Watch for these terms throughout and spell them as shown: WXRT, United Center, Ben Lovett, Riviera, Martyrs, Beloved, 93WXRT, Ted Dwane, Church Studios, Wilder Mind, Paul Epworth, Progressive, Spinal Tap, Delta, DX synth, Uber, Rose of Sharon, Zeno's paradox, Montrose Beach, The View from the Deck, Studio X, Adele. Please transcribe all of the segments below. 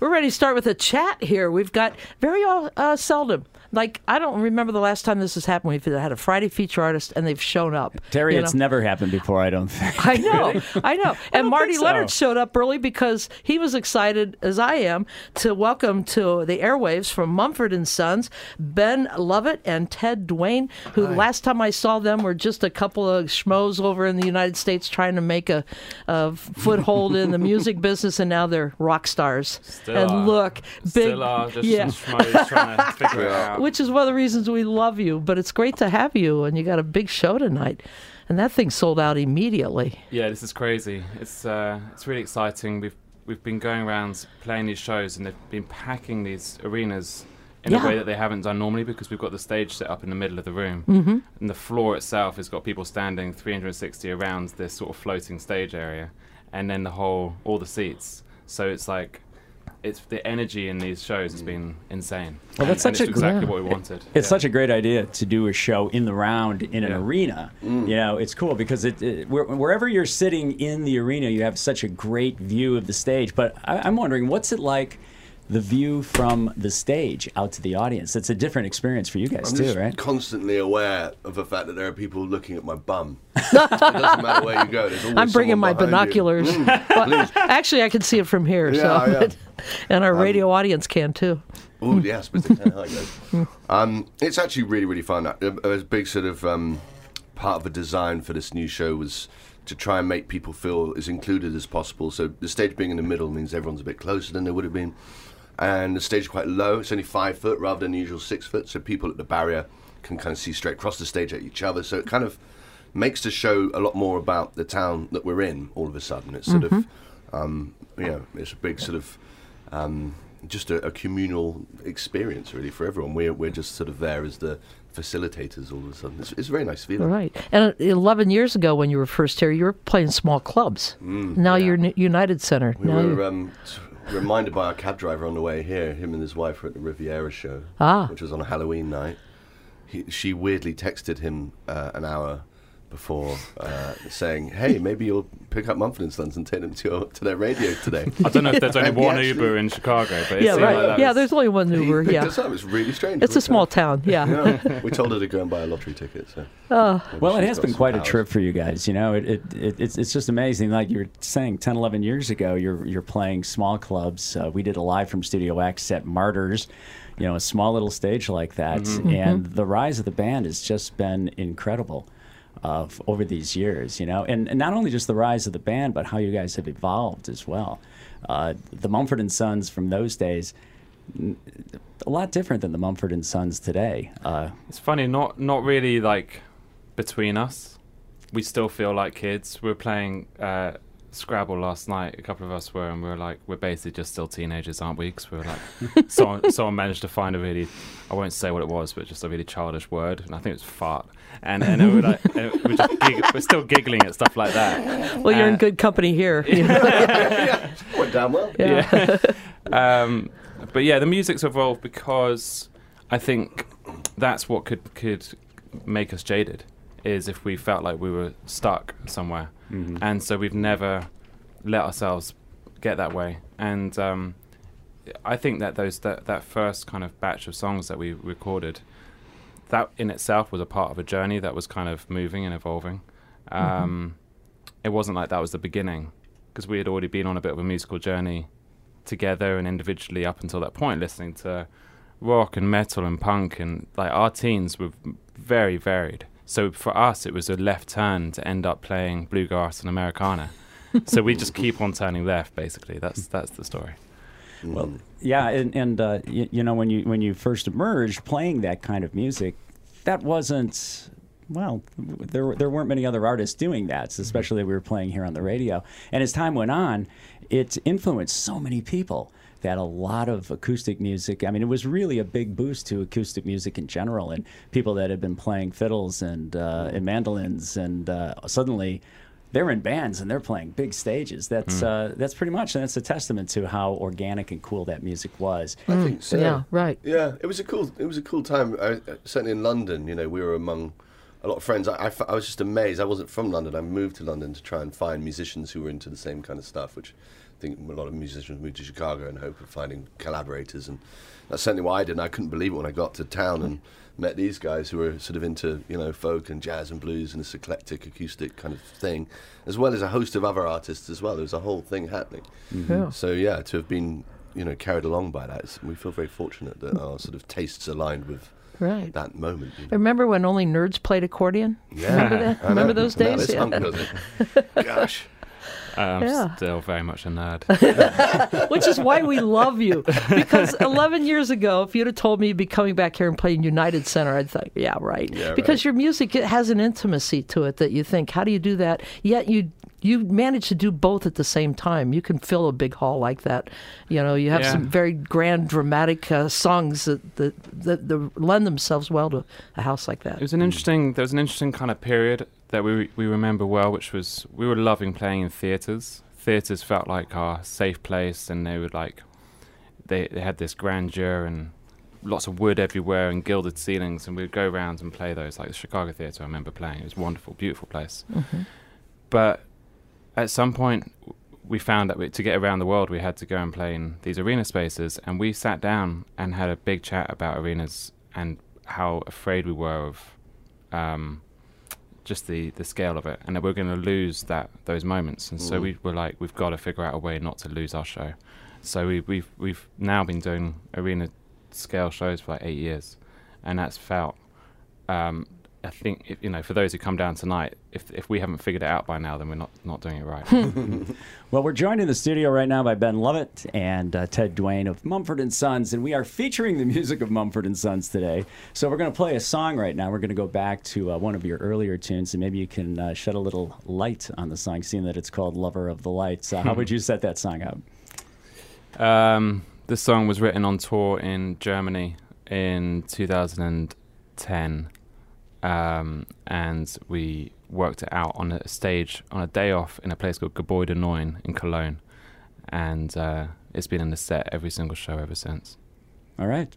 We're ready to start with a chat here. We've got very seldom. Like, I don't remember the last time this has happened. We've had a Friday feature artist, and they've shown up. Terry, it's never happened before, I don't think. I know, really? I know. And Marty Leonard showed up early because he was excited, as I am, to welcome to the airwaves from Mumford & Sons, Ben Lovett and Ted Dwane, who last time I saw them were just a couple of schmoes over in the United States trying to make a foothold in the music business, and now they're rock stars. Still are, just trying to figure it out. Which is one of the reasons we love you, but it's great to have you, and you got a big show tonight, and that thing sold out immediately. Yeah, this is crazy. It's really exciting. We've been going around playing these shows, and they've been packing these arenas in a way that they haven't done normally, because we've got the stage set up in the middle of the room, and the floor itself has got people standing 360 around this sort of floating stage area, and then all the seats. So it's like, it's the energy in these shows has been insane. Well, that's exactly what we wanted. It's such a great idea to do a show in the round in an arena. You know, it's cool because wherever you're sitting in the arena, you have such a great view of the stage. But I'm wondering, what's it like, the view from the stage out to the audience? It's a different experience for you guys right? I'm constantly aware of the fact that there are people looking at my bum. It doesn't matter where you go. I'm bringing my binoculars. Well, actually, I can see it from here. And our radio audience can too. Oh, yes, but they can. It's actually really, really fun. A big sort of part of the design for this new show was to try and make people feel as included as possible. So the stage being in the middle means everyone's a bit closer than they would have been. And the stage is quite low. It's only 5 foot rather than the usual 6 foot. So people at the barrier can kind of see straight across the stage at each other. So it kind of makes the show a lot more about the town that we're in all of a sudden. It's sort of, it's a big sort of, just a communal experience really for everyone. We're just sort of there as the facilitators all of a sudden. It's a very nice feeling. Right. And 11 years ago when you were first here, you were playing small clubs. You're United Center. Reminded by our cab driver on the way here, him and his wife were at the Riviera show, which was on a Halloween night. She weirdly texted him an hour before saying, "Hey, maybe you'll pick up Mumford & Sons and take them to their radio today." I don't know if there's only one Uber in Chicago, but there's only one Uber. He picked us up. It's really strange. It's a small town. We told her to go and buy a lottery ticket. So, it has been quite a trip for you guys. You know, it's just amazing. Like you were saying, 10, 11 years ago, you're playing small clubs. We did a live from Studio X at Martyrs. You know, a small little stage like that, and the rise of the band has just been incredible. Of over these years, you know, and not only just the rise of the band, but how you guys have evolved as well. The Mumford & Sons from those days, a lot different than the Mumford & Sons today. It's funny, not really like between us. We still feel like kids. We were playing Scrabble last night, a couple of us were, and we were like, we're basically just still teenagers, aren't we? Because we were like, someone managed to find a really, I won't say what it was, but just a really childish word, and I think it was fart. And we were like, we're still giggling at stuff like that. Well, you're in good company here. You know? Went down well. Yeah. But yeah, the music's evolved because I think that's what could make us jaded, is if we felt like we were stuck somewhere. And so we've never let ourselves get that way. And I think that that first kind of batch of songs that we recorded, that in itself was a part of a journey that was kind of moving and evolving. It wasn't like that was the beginning, because we had already been on a bit of a musical journey together and individually up until that point, listening to rock and metal and punk, and like our teens were very varied. So for us, it was a left turn to end up playing bluegrass and Americana. So we just keep on turning left, basically. That's the story. Well, yeah, and you know, when you first emerged playing that kind of music, that wasn't well, there weren't many other artists doing that, especially we were playing here on the radio. And as time went on, it influenced so many people that a lot of acoustic music, I mean, it was really a big boost to acoustic music in general, and people that had been playing fiddles and mandolins, and suddenly they're in bands and they're playing big stages. That's pretty much, and that's a testament to how organic and cool that music was. I think so. Yeah, right. Yeah, it was a cool time. Certainly in London, you know, we were among a lot of friends. I was just amazed. I wasn't from London. I moved to London to try and find musicians who were into the same kind of stuff, which I think a lot of musicians moved to Chicago in hope of finding collaborators, and that's certainly why I did. And I couldn't believe it when I got to town and met these guys who were sort of into, you know, folk and jazz and blues and this eclectic acoustic kind of thing, as well as a host of other artists as well. There was a whole thing happening. Mm-hmm. Yeah. So yeah, to have been, you know, carried along by that, we feel very fortunate that our sort of tastes aligned with that moment. You know? I remember when only nerds played accordion. Yeah, remember that? Remember those days? Yeah. Gosh. I'm still very much a nerd. Which is why we love you. Because 11 years ago, if you'd have told me you'd be coming back here and playing United Center, I'd think, yeah, right. Yeah, because your music, it has an intimacy to it that you think, how do you do that? Yet you manage to do both at the same time. You can fill a big hall like that. You know, you have some very grand, dramatic songs that lend themselves well to a house like that. It was an interesting. There was an interesting kind of period that we remember well, which was we were loving playing in theatres. Theatres felt like our safe place, and they would they had this grandeur and lots of wood everywhere and gilded ceilings, and we'd go around and play those, like the Chicago Theatre I remember playing. It was a wonderful, beautiful place. Mm-hmm. But at some point, we found that to get around the world, we had to go and play in these arena spaces, and we sat down and had a big chat about arenas and how afraid we were of just the scale of it, and that we're going to lose those moments. And so we were like, we've got to figure out a way not to lose our show. So we've now been doing arena scale shows for like 8 years, and that's felt. I think, if, you know, for those who come down tonight, if we haven't figured it out by now, then we're not doing it right. Well, we're joined in the studio right now by Ben Lovett and Ted Dwane of Mumford & Sons, and we are featuring the music of Mumford & Sons today. So we're going to play a song right now. We're going to go back to one of your earlier tunes, and maybe you can shed a little light on the song, seeing that it's called Lover of the Lights. How would you set that song up? This song was written on tour in Germany in 2010. And we worked it out on a stage on a day off in a place called Gebäude 9 in Cologne, and it's been in the set every single show ever since. All right.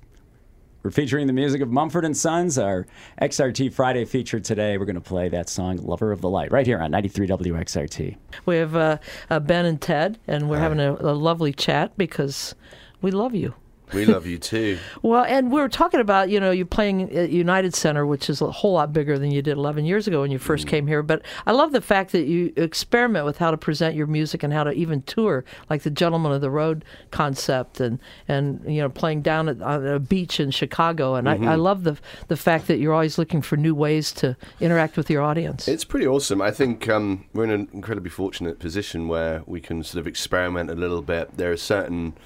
We're featuring the music of Mumford & Sons, our XRT Friday feature today. We're going to play that song, Lover of the Light, right here on 93WXRT. We have Ben and Ted, and we're having a lovely chat because we love you. We love you too. Well, and we were talking about, you know, you're playing at United Center, which is a whole lot bigger than you did 11 years ago when you first came here. But I love the fact that you experiment with how to present your music and how to even tour, like the Gentlemen of the Road concept, and you know, playing down on a beach in Chicago. And I love the fact that you're always looking for new ways to interact with your audience. It's pretty awesome. I think we're in an incredibly fortunate position where we can sort of experiment a little bit. There are certain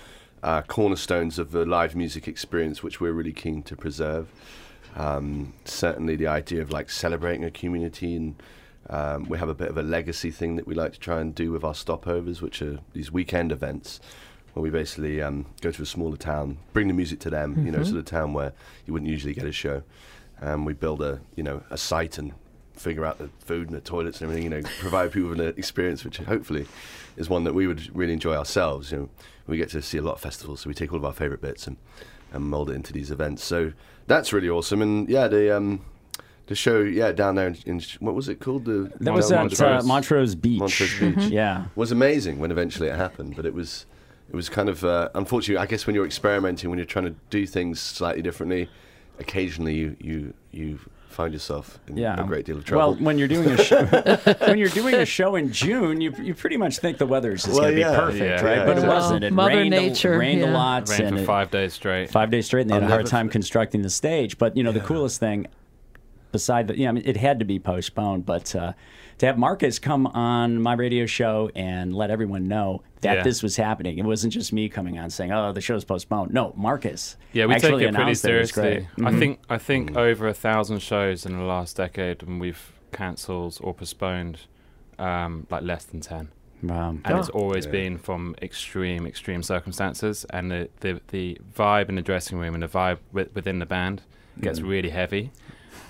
cornerstones of the live music experience which we're really keen to preserve. Certainly the idea of like celebrating a community, and we have a bit of a legacy thing that we like to try and do with our stopovers, which are these weekend events where we basically go to a smaller town, bring the music to them, you know, sort of town where you wouldn't usually get a show, and we build a site and figure out the food and the toilets and everything, you know, provide people with an experience which hopefully is one that we would really enjoy ourselves. You know, we get to see a lot of festivals, so we take all of our favourite bits and mould it into these events. So that's really awesome. And yeah, the show, yeah, down there in what was it called? That was at Montrose Beach. Montrose Beach, yeah, was amazing when eventually it happened. But it was kind of unfortunately, I guess, when you're experimenting, when you're trying to do things slightly differently, occasionally you find yourself in a great deal of trouble. Well, when you're doing a show, in June, you pretty much think the weather's just going to be perfect, right? But it wasn't. It Mother rained. Nature rained a lot. Rained for 5 days straight. 5 days straight, and they had a hard time constructing the stage. But you know, the coolest thing. beside the, it had to be postponed, but to have Marcus come on my radio show and let everyone know that this was happening. It wasn't just me coming on saying, "Oh, the show's postponed." No, Marcus. Yeah, we take it pretty seriously. Mm-hmm. I think over 1,000 shows in the last decade, and we've cancelled or postponed like less than 10. Wow. And it's always been from extreme circumstances, and the vibe in the dressing room and the vibe within the band gets really heavy,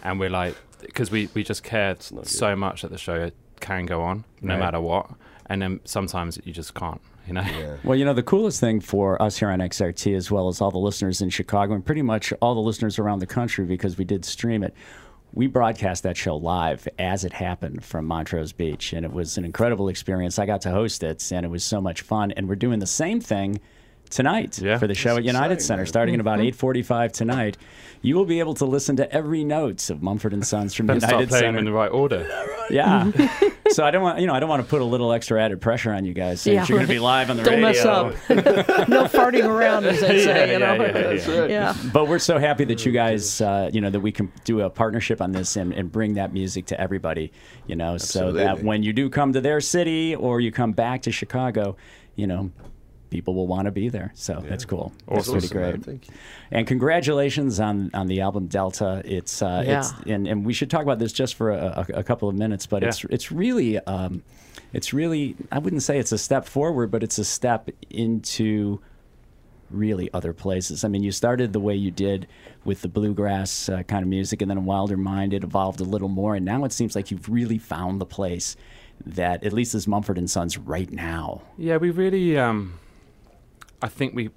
and we're like, because we just cared so much that the show can go on no matter what, and then sometimes you just can't. Well, the coolest thing for us here on XRT, as well as all the listeners in Chicago and pretty much all the listeners around the country, because we did stream it, we broadcast that show live as it happened from Montrose Beach, and it was an incredible experience. I got to host it, and it was so much fun. And we're doing the same thing tonight for the show at United Center, starting at about 8:45 tonight. You will be able to listen to every note of Mumford & Sons from United Center in the right order. Yeah. So I don't want to put a little extra added pressure on you guys, since you're going to be live on the radio. Don't mess up. No farting around, as they say. That's right. But we're so happy that you guys, that we can do a partnership on this and bring that music to everybody, Absolutely. So that when you do come to their city or you come back to Chicago, people will want to be there. So that's cool. That's pretty great. Thank you. And congratulations on the album Delta. It's and we should talk about this just for a couple of minutes, but it's really I wouldn't say it's a step forward, but it's a step into really other places. I mean, you started the way you did with the bluegrass kind of music, and then in Wilder Mind it evolved a little more, and now it seems like you've really found the place that at least is Mumford & Sons right now. Yeah, we really I think we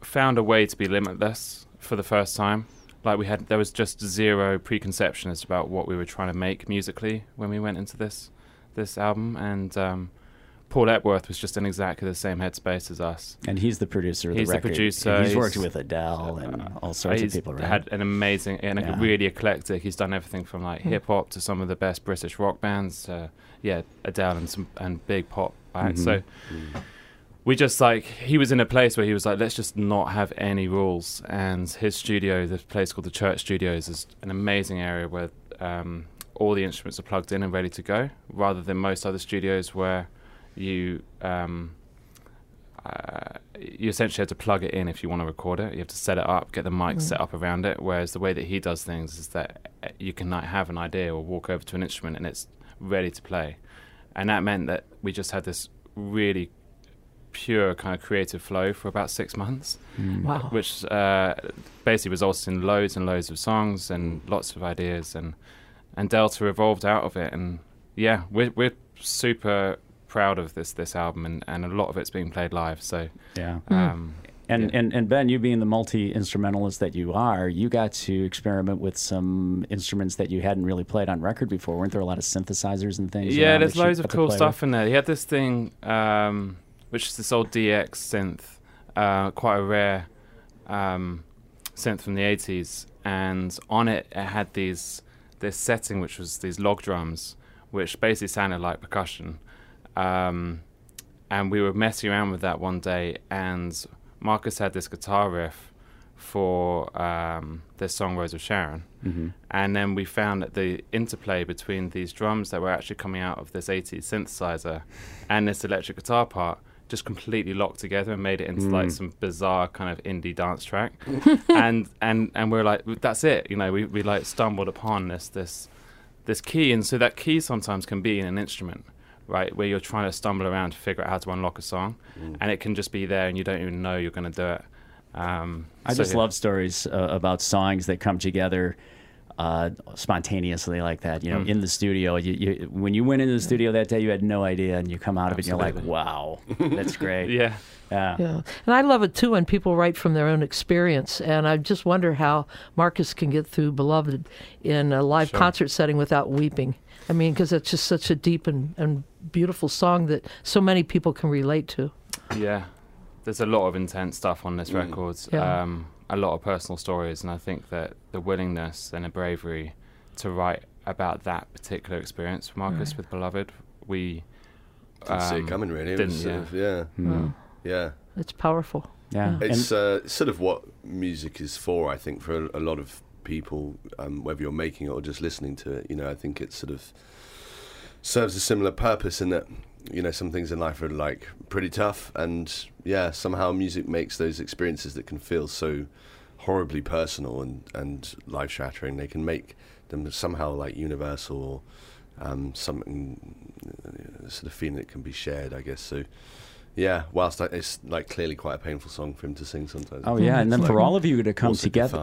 found a way to be limitless for the first time. Like there was just zero preconceptions about what we were trying to make musically when we went into this album. And Paul Epworth was just in exactly the same headspace as us. And he's the producer of the record. He's the producer. He's worked with Adele and all sorts of people, right? He's had an amazing, really eclectic, he's done everything from like hip-hop to some of the best British rock bands to, Adele and big pop bands. So we just he was in a place where he was like, let's just not have any rules. And his studio, this place called the Church Studios, is an amazing area where all the instruments are plugged in and ready to go, rather than most other studios where you you essentially have to plug it in if you want to record it. You have to set it up, get the mic set up around it, whereas the way that he does things is that you can have an idea or walk over to an instrument and it's ready to play. And that meant that we just had this really pure kind of creative flow for about 6 months, which basically resulted in loads and loads of songs and lots of ideas, and Delta evolved out of it. And we're super proud of this album, and a lot of it's being played live. So And Ben, you being the multi-instrumentalist that you are, you got to experiment with some instruments that you hadn't really played on record before. Weren't there a lot of synthesizers and things? Yeah, there's loads of cool stuff in there. He had this thing which is this old DX synth, quite a rare synth from the 80s, and on it had this setting which was these log drums, which basically sounded like percussion. And we were messing around with that one day, and Marcus had this guitar riff for this song Rose of Sharon, and then we found that the interplay between these drums that were actually coming out of this 80s synthesizer and this electric guitar part just completely locked together and made it into like some bizarre kind of indie dance track. and we're like, that's it, we like stumbled upon this key. And so that key sometimes can be in an instrument, right, where you're trying to stumble around to figure out how to unlock a song, and it can just be there and you don't even know you're going to do it. I love stories about songs that come together spontaneously like that, in the studio. You when you went into the studio that day, you had no idea, and you come out of it and you're like, wow, that's great. Yeah. And I love it too when people write from their own experience, and I just wonder how Marcus can get through Beloved in a live concert setting without weeping. I mean, because it's just such a deep and beautiful song that so many people can relate to. Yeah, there's a lot of intense stuff on this record, a lot of personal stories, and I think that the willingness and the bravery to write about that particular experience for Marcus with Beloved, we didn't see it coming, really. Yeah. It's powerful. Yeah. It's sort of what music is for, I think, for a lot of people, whether you're making it or just listening to it. You know, I think it sort of serves a similar purpose in that, you know, some things in life are like pretty tough, and yeah, somehow music makes those experiences that can feel so horribly personal and life-shattering, they can make them somehow like universal, or something, sort of feeling that can be shared, I guess. So yeah, whilst it's like clearly quite a painful song for him to sing sometimes. Oh yeah, and then for all of you to come together,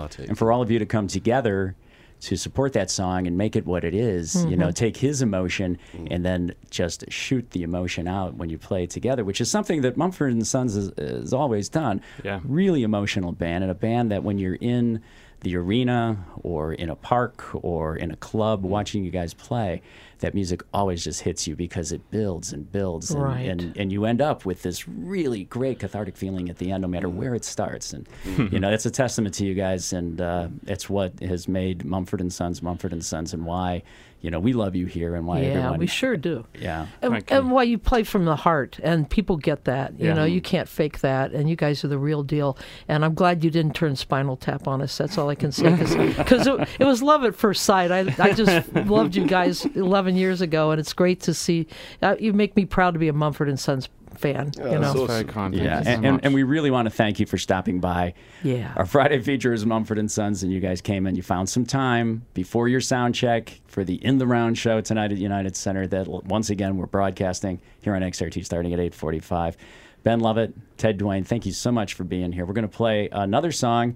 to support that song and make it what it is, you know, take his emotion and then just shoot the emotion out when you play it together, which is something that Mumford & Sons has always done. Yeah. Really emotional band, and a band that when you're in the arena or in a park or in a club watching you guys play, that music always just hits you because it builds and builds, and, right, and you end up with this really great cathartic feeling at the end, no matter where it starts. And you know, that's a testament to you guys, and it's what has made Mumford & Sons Mumford & Sons, and why, you know, we love you here, and why everyone... Yeah, we sure do. Yeah. And why you play from the heart, and people get that. You know, you can't fake that, and you guys are the real deal. And I'm glad you didn't turn Spinal Tap on us, that's all I can say, because it was love at first sight. I just loved you guys 11 years ago, and it's great to see. You make me proud to be a Mumford & Sons fan. Yeah, you know? That's very kind. Yeah, and we really want to thank you for stopping by. Yeah. Our Friday feature is Mumford & Sons, and you guys came in. You found some time before your sound check for the In the Round show tonight at United Center that, once again, we're broadcasting here on XRT starting at 8:45. Ben Lovett, Ted Dwane, thank you so much for being here. We're going to play another song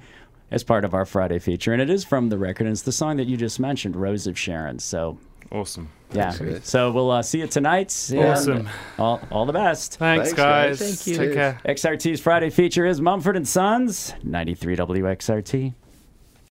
as part of our Friday feature, and it is from the record, and it's the song that you just mentioned, Rose of Sharon. So... Awesome. Yeah. Thanks, so we'll see you tonight. Awesome. All the best. Thanks guys. Thank you. Take care. XRT's Friday feature is Mumford & Sons, 93 WXRT.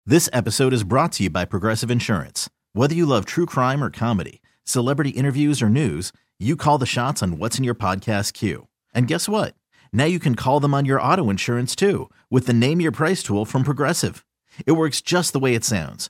This episode is brought to you by Progressive Insurance. Whether you love true crime or comedy, celebrity interviews or news, you call the shots on what's in your podcast queue. And guess what? Now you can call them on your auto insurance too, with the Name Your Price tool from Progressive. It works just the way it sounds.